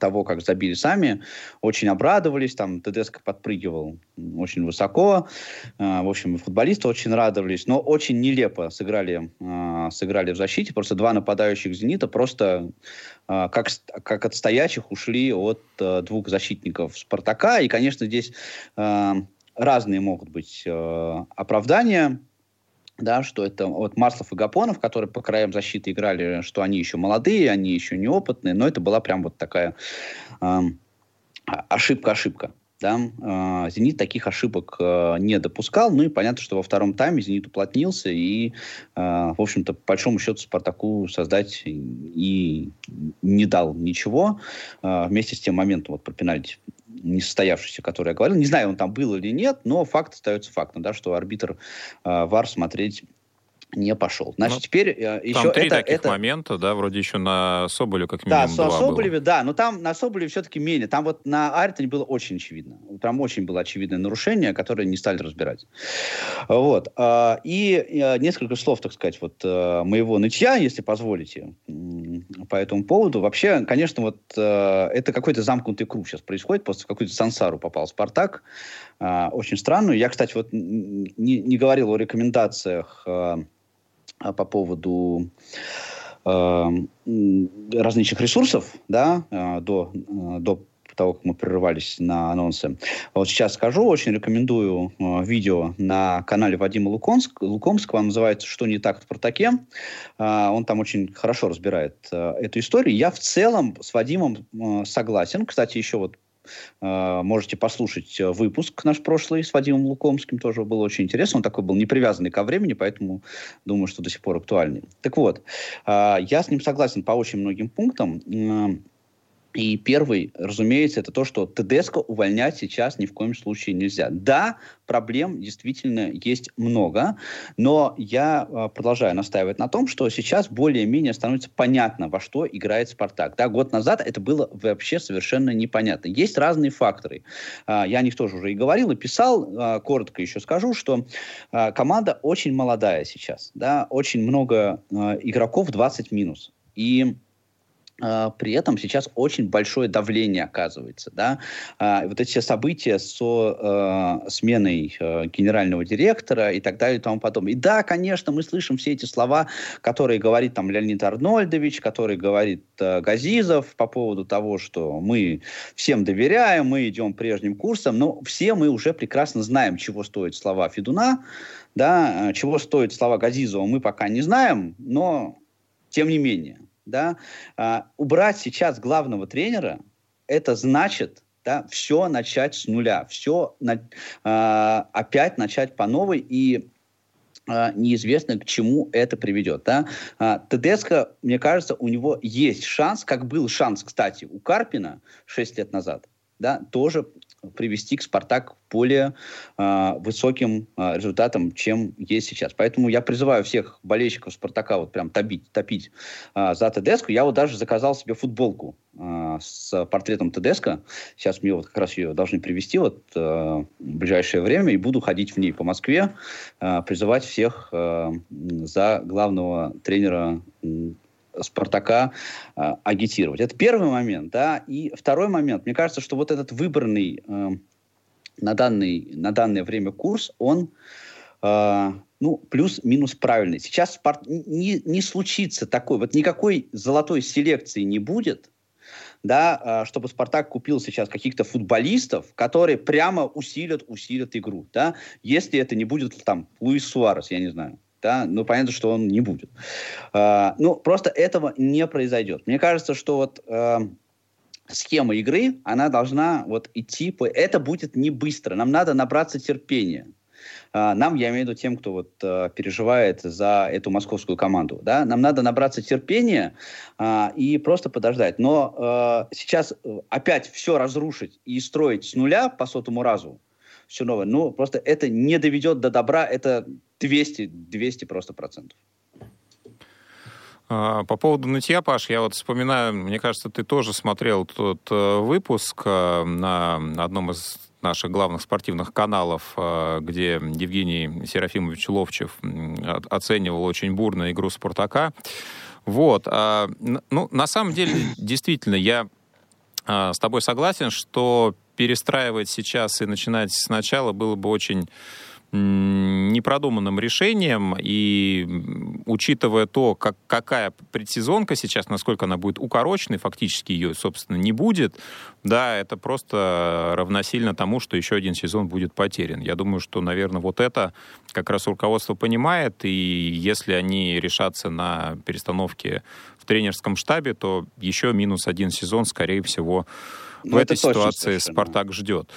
того, как забили сами, очень обрадовались, там Тедеско подпрыгивал очень высоко, в общем, футболисты очень радовались, но очень нелепо сыграли, сыграли в защите, просто два нападающих «Зенита» просто как, как от стоячих ушли от двух защитников «Спартака», и, конечно, здесь разные могут быть оправдания, да, что это вот Маслов и Гапонов, которые по краям защиты играли, что они еще молодые, они еще неопытные, но это была прям вот такая э, ошибка-ошибка. Да? Э, «Зенит» таких ошибок э, не допускал, ну и понятно, что во втором тайме «Зенит» уплотнился, и, э, в общем-то, по большому счету «Спартаку» создать и не дал ничего, э, вместе с тем моментом вот, про пенальти несостоявшийся, который я говорил. Не знаю, он там был или нет, но факт остается фактом, да, что арбитр э, вар смотреть не пошел. Значит, ну, теперь там еще... Там три это, таких это... момента, да, вроде еще на Соболеве как минимум да, два было. Да, на Соболеве, да, но там на Соболеве все-таки менее. Там вот на Артане было очень очевидно. Там очень было очевидное нарушение, которое не стали разбирать. Вот. И несколько слов, так сказать, вот моего нытья, если позволите, по этому поводу. Вообще, конечно, вот это какой-то замкнутый круг сейчас происходит. Просто в какую-то сансару попал «Спартак». Очень странную. Я, кстати, вот не, не говорил о рекомендациях по поводу э, различных ресурсов, да, э, до, э, до того, как мы прерывались на анонсы. Вот сейчас скажу, очень рекомендую э, видео на канале Вадима Лукомск, Лукомского, он называется «Что не так в Спартаке». Э, он там очень хорошо разбирает э, эту историю. Я в целом с Вадимом э, согласен. Кстати, еще вот можете послушать выпуск наш прошлый с Вадимом Лукомским, тоже было очень интересно. Он такой был не привязанный ко времени, поэтому думаю, что до сих пор актуальный. Так вот, я с ним согласен по очень многим пунктам. И первый, разумеется, это то, что Тедеско увольнять сейчас ни в коем случае нельзя. Да, проблем действительно есть много, но я продолжаю настаивать на том, что сейчас более-менее становится понятно, во что играет «Спартак». Да, год назад это было вообще совершенно непонятно. Есть разные факторы. Я о них тоже уже и говорил, и писал. Коротко еще скажу, что команда очень молодая сейчас. Да, очень много игроков двадцать минус. И... При этом сейчас очень большое давление оказывается. Да? Вот эти события со э, сменой э, генерального директора и так далее и тому подобное. И да, конечно, мы слышим все эти слова, которые говорит там Леонид Арнольдович, который говорит э, Газизов по поводу того, что мы всем доверяем, мы идем прежним курсом. Но все мы уже прекрасно знаем, чего стоят слова Федуна, да? Чего стоят слова Газизова, мы пока не знаем, но тем не менее. Да, а, убрать сейчас главного тренера, это значит, да, все начать с нуля, все на, а, опять начать по новой, и а, неизвестно, к чему это приведет. Да. А, Тедеско, мне кажется, у него есть шанс, как был шанс, кстати, у Карпина шесть лет назад, да, тоже привести к «Спартаку» более э, высоким э, результатом, чем есть сейчас. Поэтому я призываю всех болельщиков «Спартака» вот прям топить, топить э, за Тедеско. Я вот даже заказал себе футболку э, с портретом Тедеско. Сейчас мне вот как раз ее должны привезти вот, э, в ближайшее время, и буду ходить в ней по Москве, э, призывать всех э, за главного тренера э, «Спартака» э, агитировать. Это первый момент, да, и второй момент. Мне кажется, что вот этот выбранный э, на, данный, на данное время курс, он э, ну, плюс-минус правильный. Сейчас спарт... не, не случится такой, вот никакой золотой селекции не будет, да, чтобы «Спартак» купил сейчас каких-то футболистов, которые прямо усилят, усилят игру, да, если это не будет там Луис Суарес, я не знаю. Да? Ну, понятно, что он не будет. А, ну, просто этого не произойдет. Мне кажется, что вот э, схема игры, она должна вот идти по... Это будет не быстро. Нам надо набраться терпения. А, нам, я имею в виду тем, кто вот э, переживает за эту московскую команду, да? Нам надо набраться терпения э, и просто подождать. Но э, сейчас опять все разрушить и строить с нуля по сотому разу, все новое. Ну, просто это не доведет до добра, это двести, двести просто процентов. По поводу нытья, Паш, я вот вспоминаю, мне кажется, ты тоже смотрел тот выпуск на одном из наших главных спортивных каналов, где Евгений Серафимович Ловчев оценивал очень бурно игру «Спартака». Вот. Ну, на самом деле, действительно, я с тобой согласен, что перестраивать сейчас и начинать сначала было бы очень непродуманным решением, и учитывая то, как, какая предсезонка сейчас, насколько она будет укороченной, фактически ее, собственно, не будет, да, это просто равносильно тому, что еще один сезон будет потерян. Я думаю, что, наверное, вот это как раз руководство понимает, и если они решатся на перестановки в тренерском штабе, то еще минус один сезон, скорее всего, в этой ситуации «Спартак» ждет.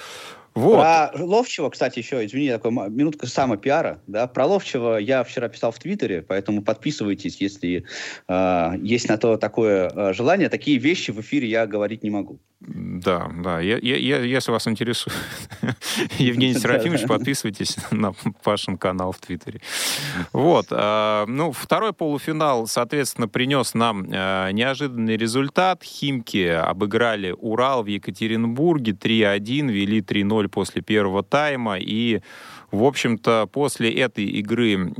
Вот. Про Ловчева, кстати, еще, извини, такой минутка самопиара, да, про Ловчева я вчера писал в Твиттере, поэтому подписывайтесь, если э, есть на то такое э, желание. Такие вещи в эфире я говорить не могу. Да, да. Я, я, если вас интересует, Евгений Серафимович, подписывайтесь на Пашин канал в Твиттере. Вот. Ну, второй полуфинал, соответственно, принес нам неожиданный результат. Химки обыграли Урал в Екатеринбурге три один, вели три ноль после первого тайма. И, в общем-то, после этой игры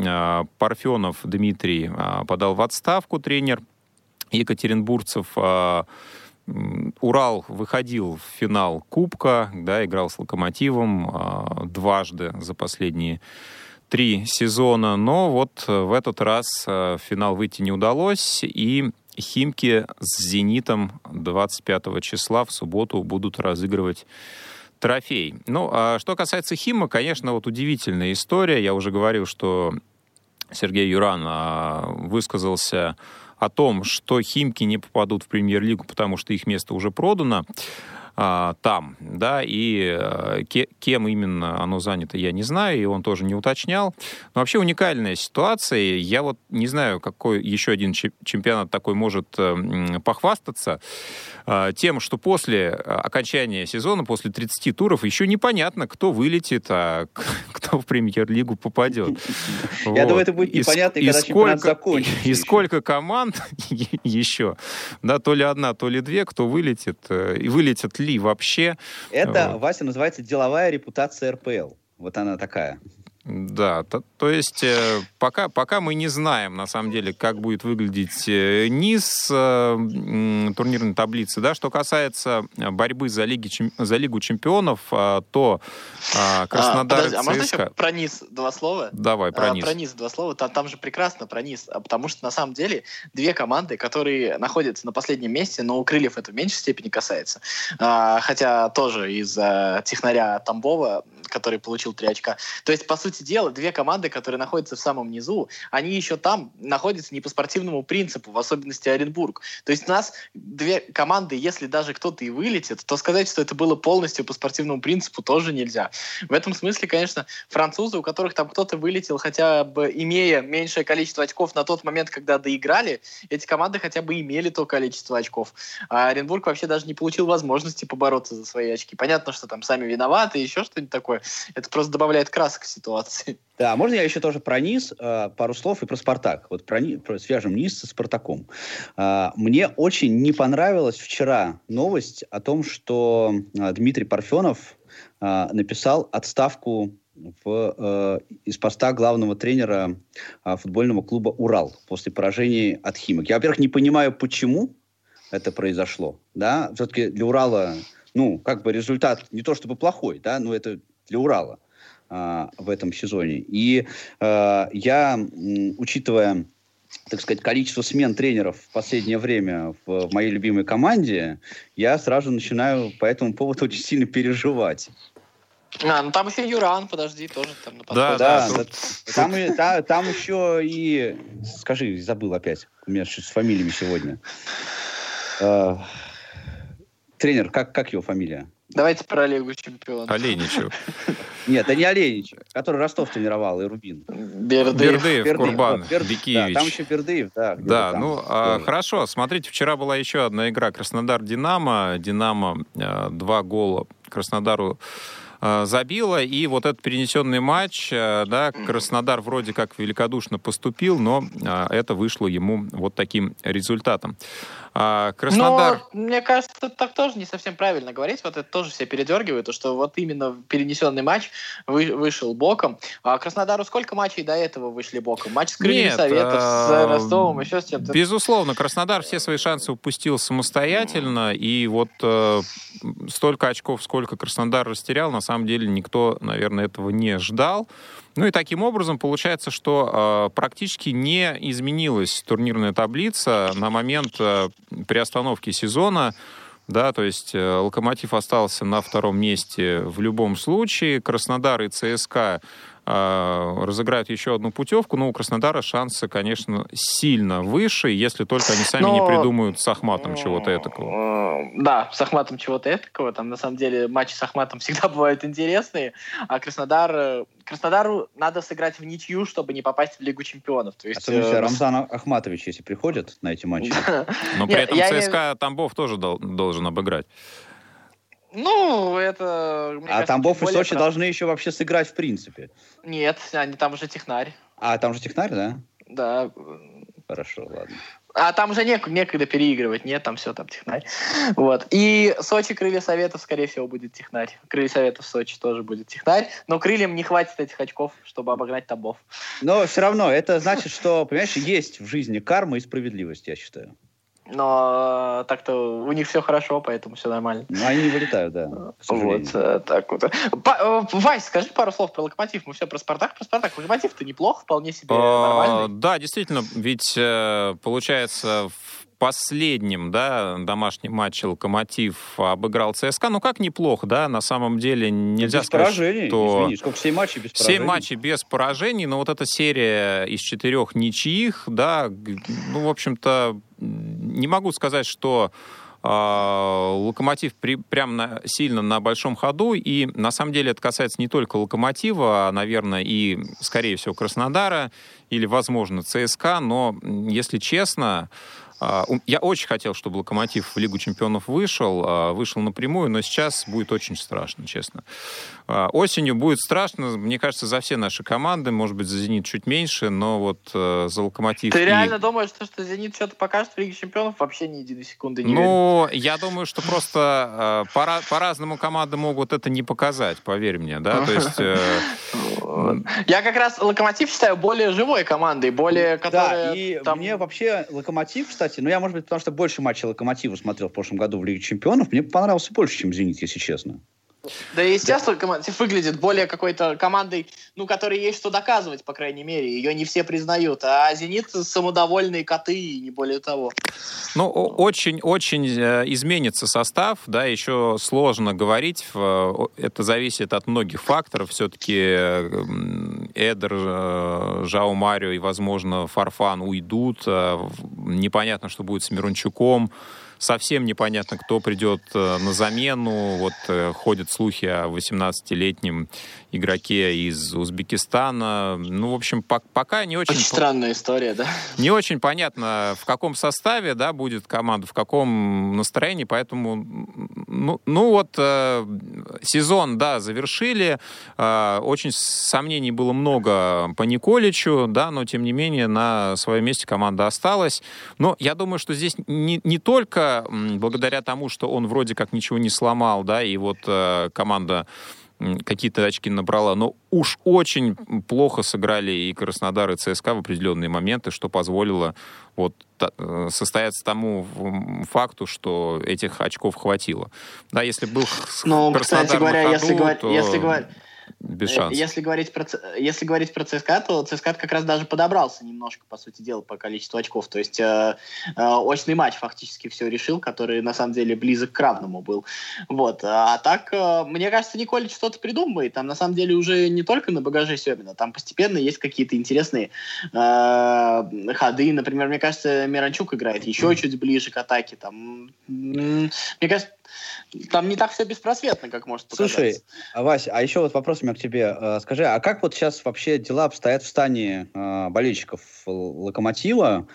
Парфенов Дмитрий подал в отставку, тренер екатеринбургцев. Урал выходил в финал Кубка, да, играл с Локомотивом э, дважды за последние три сезона. Но вот в этот раз э, в финал выйти не удалось. И Химки с «Зенитом» двадцать пятого числа в субботу будут разыгрывать трофей. Ну, а что касается «Хима», конечно, вот удивительная история. Я уже говорил, что Сергей Юран э, высказался о том, что «Химки» не попадут в премьер-лигу, потому что их место уже продано а, там, да, и а, ке, кем именно оно занято, я не знаю, и он тоже не уточнял. Но вообще уникальная ситуация. Я вот не знаю, какой еще один чемпионат такой может а, похвастаться а, тем, что после окончания сезона, после тридцати туров, еще непонятно, кто вылетит, а кто в премьер-лигу попадет. Я думаю, это будет непонятно, когда чемпионат закончится. И сколько команд еще, да, то ли одна, то ли две, кто вылетит, и вылетят ли вообще. Это, Вася, называется деловая репутация эр пэ эл. Вот она такая. Да, то, то есть э, пока, пока мы не знаем, на самом деле, как будет выглядеть э, низ э, э, турнирной таблицы. Да, что касается борьбы за, лиги, чем, за Лигу чемпионов, э, то э, Краснодар а, подожди, и ЦСКА... А можно еще про низ два слова? Давай, про а, низ. Про низ два слова. Там, там же прекрасно про низ, потому что, на самом деле, две команды, которые находятся на последнем месте, но у Крыльев это в меньшей степени касается. А, хотя тоже из-за технаря Тамбова, который получил три очка. То есть, по сути, дело, две команды, которые находятся в самом низу, они еще там находятся не по спортивному принципу, в особенности Оренбург. То есть у нас две команды, если даже кто-то и вылетит, то сказать, что это было полностью по спортивному принципу, тоже нельзя. В этом смысле, конечно, французы, у которых там кто-то вылетел, хотя бы имея меньшее количество очков на тот момент, когда доиграли, эти команды хотя бы имели то количество очков. А Оренбург вообще даже не получил возможности побороться за свои очки. Понятно, что там сами виноваты, еще что-нибудь такое. Это просто добавляет красок к ситуации. Да, можно я еще тоже про низ, э, пару слов и про «Спартак». Вот про, про, свяжем низ со «Спартаком». Э, мне очень не понравилась вчера новость о том, что э, Дмитрий Парфенов э, написал отставку в, э, из поста главного тренера э, футбольного клуба «Урал» после поражения от «Химок». Я, во-первых, не понимаю, почему это произошло. Да? Все-таки для «Урала», ну, как бы результат не то чтобы плохой, да, но это для «Урала» в этом сезоне. И э, я, учитывая, так сказать, количество смен тренеров в последнее время в, в моей любимой команде, я сразу начинаю по этому поводу очень сильно переживать. А, ну там еще Юран, подожди, тоже там на подходе. Да, да, да, там, и, да, там еще и... Скажи, забыл опять, у меня с фамилиями сегодня. Э, тренер, как, как его фамилия? Давайте про Лигу чемпионов. Оленичев. Нет, да не Оленичев, который Ростов тренировал и Рубин. Бердыев, Бердыев Курбан, вот, Берд... Бекиевич. Да, там еще Бердыев, да. Да, там. ну а, хорошо, смотрите, вчера была еще одна игра Краснодар-Динамо. Динамо э, два гола Краснодару э, забило, и вот этот перенесенный матч, э, да, Краснодар вроде как великодушно поступил, но э, это вышло ему вот таким результатом. А Краснодар... Но, мне кажется, так тоже не совсем правильно говорить. Вот это тоже все передергивают, что вот именно перенесенный матч вы, вышел боком. А Краснодару сколько матчей до этого вышли боком? Матч с Крыльями Советов, а... с Ростовом, еще с чем-то. Безусловно, Краснодар все свои шансы упустил самостоятельно. И вот э, столько очков, сколько Краснодар растерял, на самом деле никто, наверное, этого не ждал. Ну и таким образом получается, что э, практически не изменилась турнирная таблица на момент э, приостановки сезона. Да, то есть э, «Локомотив» остался на втором месте в любом случае. Краснодар и ЦСКА э, разыграют еще одну путевку. Но у Краснодара шансы, конечно, сильно выше, если только они сами но... не придумают с Ахматом чего-то этакого. Да, с Ахматом чего-то этакого. Там, на самом деле, матчи с Ахматом всегда бывают интересные. А Краснодар... Краснодару надо сыграть в ничью, чтобы не попасть в Лигу чемпионов. То есть, Особенно, э... Рамзан Ахматович, если приходит на эти матчи. Но при этом ЦСКА Тамбов тоже должен обыграть. Ну, это... Мне а кажется, Тамбов и Сочи прав... должны еще вообще сыграть в принципе. Нет, они там уже технарь. А, там же технарь, да? Да. Хорошо, ладно. А там же нек- некогда переигрывать. Нет, там все, там технарь. Вот. И Сочи, Крылья Советов, скорее всего, будет технарь. Крылья Советов в Сочи тоже будет технарь. Но Крыльям не хватит этих очков, чтобы обогнать Тамбов. Но все равно, это значит, что, понимаешь, есть в жизни карма и справедливость, я считаю. Но так-то у них все хорошо, поэтому все нормально. Ну, они не вылетают, да. Вот, так вот. Па- Вась, скажи пару слов про Локомотив. Мы все про Спартак, про Спартак. Локомотив-то неплох, вполне себе нормальный. Да, действительно, ведь получается... последнем, да, домашнем матче Локомотив обыграл ЦСКА. Ну, как неплохо, да, на самом деле нельзя без сказать, поражений, что... Извини, сколько, семь матчей без поражений. семь матчей без поражений, но вот эта серия из четырех ничьих, да, ну, в общем-то, не могу сказать, что э, Локомотив при, прям на, сильно на большом ходу, и на самом деле это касается не только Локомотива, а, наверное, и, скорее всего, Краснодара или, возможно, ЦСКА, но, если честно... Я очень хотел, чтобы «Локомотив» в Лигу чемпионов вышел, вышел напрямую, но сейчас будет очень страшно, честно. Осенью будет страшно, мне кажется, за все наши команды, может быть, за «Зенит» чуть меньше, но вот за «Локомотив». Ты и... реально думаешь, что «Зенит» что-то покажет в Лиге чемпионов? Вообще ни единой секунды не Ну, верю. Я думаю, что просто по- по-разному команды могут это не показать, поверь мне, да, то есть... Я как раз «Локомотив» считаю более живой командой, более... Да, и мне вообще «Локомотив», кстати, но ну, я, может быть, потому что больше матчей «Локомотива» смотрел в прошлом году в Лиге чемпионов. Мне понравился больше, чем «Зенит», если честно. Да и сейчас да. «Локомотив» выглядит более какой-то командой, ну, которой есть что доказывать, по крайней мере. Ее не все признают. А «Зенит» самодовольные коты, и не более того. Ну, очень-очень изменится состав, да, еще сложно говорить. Это зависит от многих факторов. Все-таки... Эдер, Жао Марио и, возможно, Фарфан уйдут. Непонятно, что будет с Мирончуком. Совсем непонятно, кто придет на замену. Вот ходят слухи о восемнадцатилетнем игроке из Узбекистана. Ну, в общем, по- пока не очень... Очень странная история, да? Не очень понятно, в каком составе, да, будет команда, в каком настроении. Поэтому, ну, ну вот, э, сезон, да, завершили. Э, очень сомнений было много по Николичу, да, но, тем не менее, на своем месте команда осталась. Но я думаю, что здесь не, не только благодаря тому, что он вроде как ничего не сломал, да, и вот э, команда какие-то очки набрала, но уж очень плохо сыграли и Краснодар, и ЦСКА в определенные моменты, что позволило вот состояться тому факту, что этих очков хватило. Да, если был ну, Краснодар кстати говоря, на ходу, если говор... то... Если говор... Без шансов. Если говорить про, если говорить про ЦСКА, то ЦСКА как раз даже подобрался немножко, по сути дела, по количеству очков. То есть э, э, очный матч фактически все решил, который на самом деле близок к равному был. Вот. А так, э, мне кажется, Николич что-то придумывает. Там на самом деле уже не только на багаже Семина, там постепенно есть какие-то интересные э, ходы. Например, мне кажется, Миранчук играет еще чуть ближе к атаке. Там, мне кажется, там не так все беспросветно, как может показаться. Слушай, Вась, а еще вот вопрос у меня к тебе. Скажи, а как вот сейчас вообще дела обстоят в стане э, болельщиков «Локомотива»?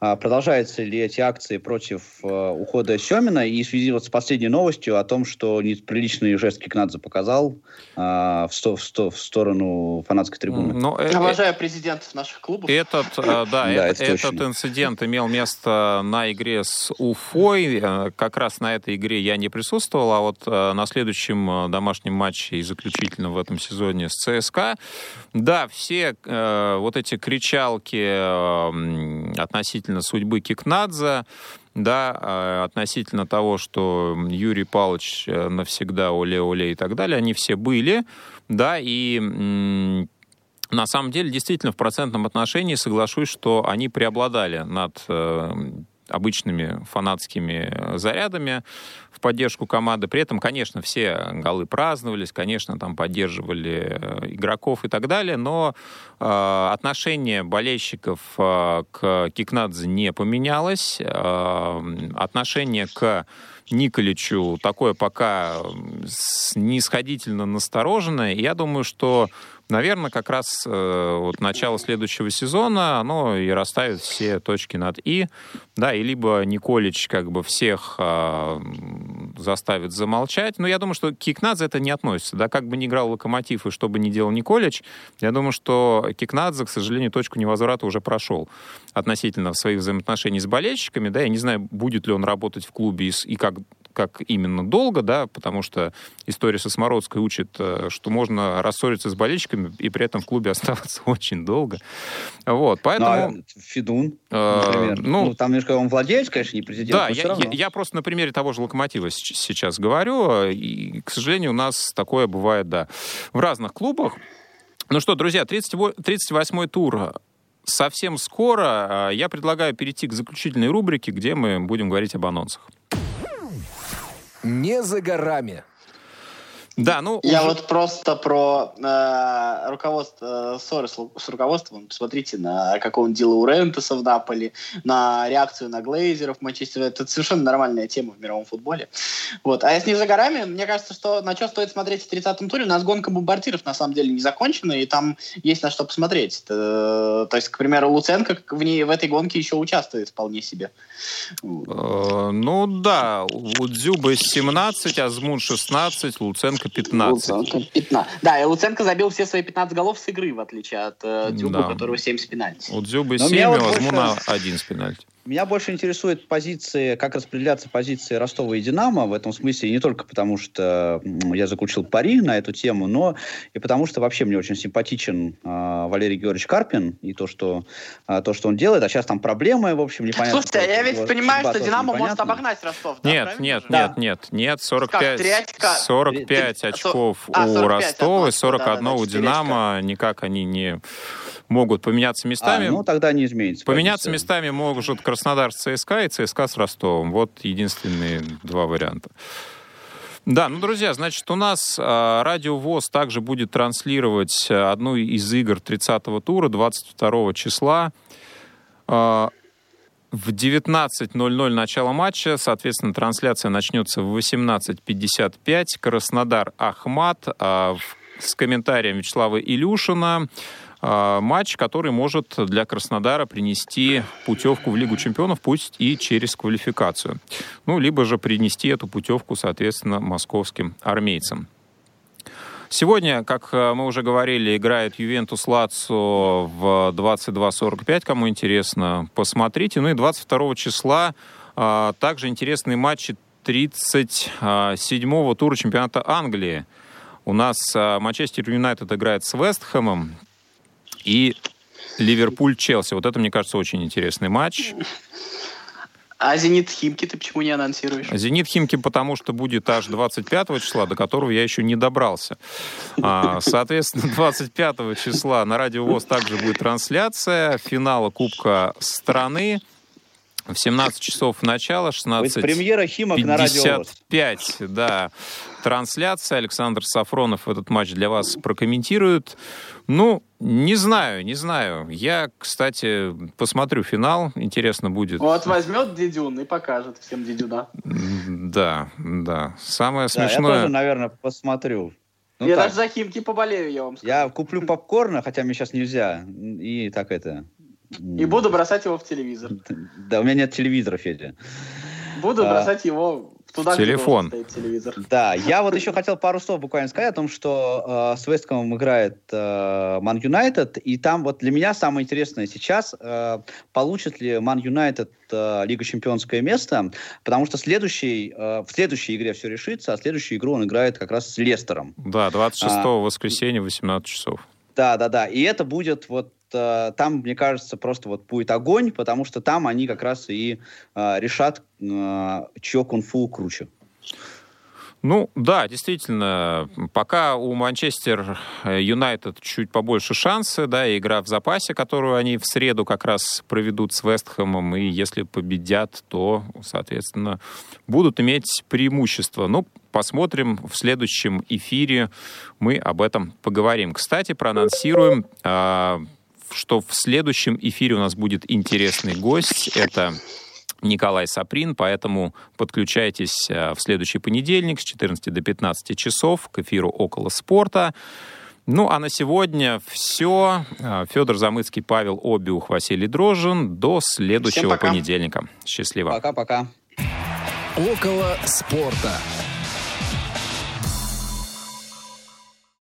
А продолжаются ли эти акции против э, ухода Семина? И в связи вот с последней новостью о том, что неприличный жест Кикнадзе показал э, в, сто, в, сто, в сторону фанатской трибуны. Но, э, Уважаю э, президентов наших клубов. Этот, э, да, э, это этот инцидент имел место на игре с Уфой. Как раз на этой игре я не присутствовал, а вот э, на следующем домашнем матче и заключительном в этом сезоне с ЦСКА. Да, все э, вот эти кричалки э, относительно судьбы Кикнадзе, да, относительно того, что Юрий Павлович навсегда оле-оле и так далее, они все были, да, и м- на самом деле действительно в процентном отношении соглашусь, что они преобладали над э- обычными фанатскими зарядами в поддержку команды. При этом, конечно, все голы праздновались, конечно, там поддерживали игроков и так далее, но э, отношение болельщиков э, к Кикнадзе не поменялось. Э, отношение к Николичу такое пока снисходительно настороженное. И я думаю, что, наверное, как раз э, вот начало следующего сезона оно и расставит все точки над «и». Да, и либо Николич как бы всех э, заставит замолчать. Но я думаю, что к Кикнадзе это не относится. Да? Как бы ни играл «Локомотив» и что бы ни делал Николич, я думаю, что Кикнадзе, к сожалению, точку невозврата уже прошел относительно своих взаимоотношений с болельщиками. Да? Я не знаю, будет ли он работать в клубе и, и как... как именно долго, да, потому что история со Смородской учит, что можно рассориться с болельщиками и при этом в клубе оставаться очень долго. Вот, поэтому... Ну, а Федун, например. Э, ну, ну, там немножко он владелец, конечно, не президент, да, но все равно. Я, я просто на примере того же «Локомотива» сейчас говорю, и, к сожалению, у нас такое бывает, да, в разных клубах. Ну что, друзья, тридцать восьмой тур совсем скоро. Я предлагаю перейти к заключительной рубрике, где мы будем говорить об анонсах. Не за горами. Да, ну... Я уже... вот просто про э, руководство, ссоры с, с руководством. Посмотрите на какого-нибудь Ди Лаурентиса в Наполи, на реакцию на Глейзеров в Манчестере. Это совершенно нормальная тема в мировом футболе. Вот. А если не за горами, мне кажется, что на что стоит смотреть в тридцатом туре, у нас гонка бомбардиров на самом деле не закончена, и там есть на что посмотреть. Это, то есть, к примеру, Луценко в, ней, в этой гонке еще участвует вполне себе. Ну да, у Дзюбы семнадцать, Азмун шестнадцать, Луценко пятнадцать. Луценко, пятнадцать. Да, и Луценко забил все свои пятнадцать голов с игры, в отличие от э, Дзюбы, да. Которого семь с пенальти. У Дзюбы семь, а Азмуна один с пенальти. Меня больше интересует позиции, как распределяться позиции Ростова и Динамо. В этом смысле не только потому, что я заключил пари на эту тему, но и потому, что вообще мне очень симпатичен э, Валерий Георгиевич Карпин и то что, э, то, что он делает. А сейчас там проблемы, в общем, непонятно. Слушайте, а я ведь понимаю, что Динамо может обогнать Ростов. Да, нет, правильно? нет, да. нет, нет, нет. сорок пять, сорок пять очков а, сорок пять у Ростова и сорок один да, у Динамо. Никак они не могут поменяться местами. А, ну, тогда не изменится. Поменяться позиция. Местами могут Краснодар Краснодар с ЦСКА и ЦСКА с Ростовом. Вот единственные два варианта. Да, ну, друзья, значит, у нас э, Радио ВОС также будет транслировать одну из игр тридцатого тура двадцать второго числа. Э, в девятнадцать ноль-ноль начало матча. Соответственно, трансляция начнется в восемнадцать пятьдесят пять. Краснодар-Ахмат э, с комментарием Вячеслава Илюшина. Матч, который может для Краснодара принести путевку в Лигу чемпионов, пусть и через квалификацию. Ну, либо же принести эту путевку, соответственно, московским армейцам. Сегодня, как мы уже говорили, играет Ювентус Лацио в двадцать два сорок пять. Кому интересно, посмотрите. Ну и двадцать второго числа а, также интересные матчи тридцать седьмого тура чемпионата Англии. У нас Манчестер Юнайтед играет с Вестхэмом. И Ливерпуль-Челси. Вот это, мне кажется, очень интересный матч. А «Зенит-Химки» ты почему не анонсируешь? «Зенит-Химки», потому что будет аж двадцать пятого числа, до которого я еще не добрался. Соответственно, двадцать пятого числа на Радио ВОС также будет трансляция финала Кубка страны. В семнадцать часов начало, шестнадцать пятьдесят пять, да, трансляция. Александр Сафронов этот матч для вас прокомментирует. Ну, не знаю, не знаю. Я, кстати, посмотрю финал, интересно будет. Вот возьмет Дидюн и покажет всем Дидюна. Да, да. Самое смешное... Да, я тоже, наверное, посмотрю. Ну, я так. Даже за «Химки» поболею, я вам скажу. Я куплю попкорна, хотя мне сейчас нельзя, и так это... И буду бросать его в телевизор. Да, у меня нет телевизора, Федя. Буду а, бросать его туда, где телефон. Стоит телевизор. Да, я вот еще хотел пару слов буквально сказать о том, что э, с Весткомом играет э, Ман Юнайтед, и там вот для меня самое интересное сейчас, э, получит ли Ман Юнайтед э, Лига Чемпионское место, потому что следующий, э, в следующей игре все решится, а следующую игру он играет как раз с Лестером. Да, двадцать шестого а, воскресенья, восемнадцать часов. Да, да, да, и это будет вот там, мне кажется, просто вот будет огонь, потому что там они как раз и э, решат, э, чье кунг-фу круче. Ну, да, действительно, пока у Манчестер Юнайтед чуть побольше шансы, да, и игра в запасе, которую они в среду как раз проведут с Вестхэмом, и если победят, то, соответственно, будут иметь преимущество. Ну, посмотрим, в следующем эфире мы об этом поговорим. Кстати, проанонсируем... Э, что в следующем эфире у нас будет интересный гость. Это Николай Саприн, поэтому подключайтесь в следующий понедельник с четырнадцати до пятнадцати часов к эфиру «Около спорта». Ну, а на сегодня все. Федор Замыцкий, Павел Обиух, Василий Дрожжин. До следующего понедельника. Счастливо. Пока-пока. Около спорта.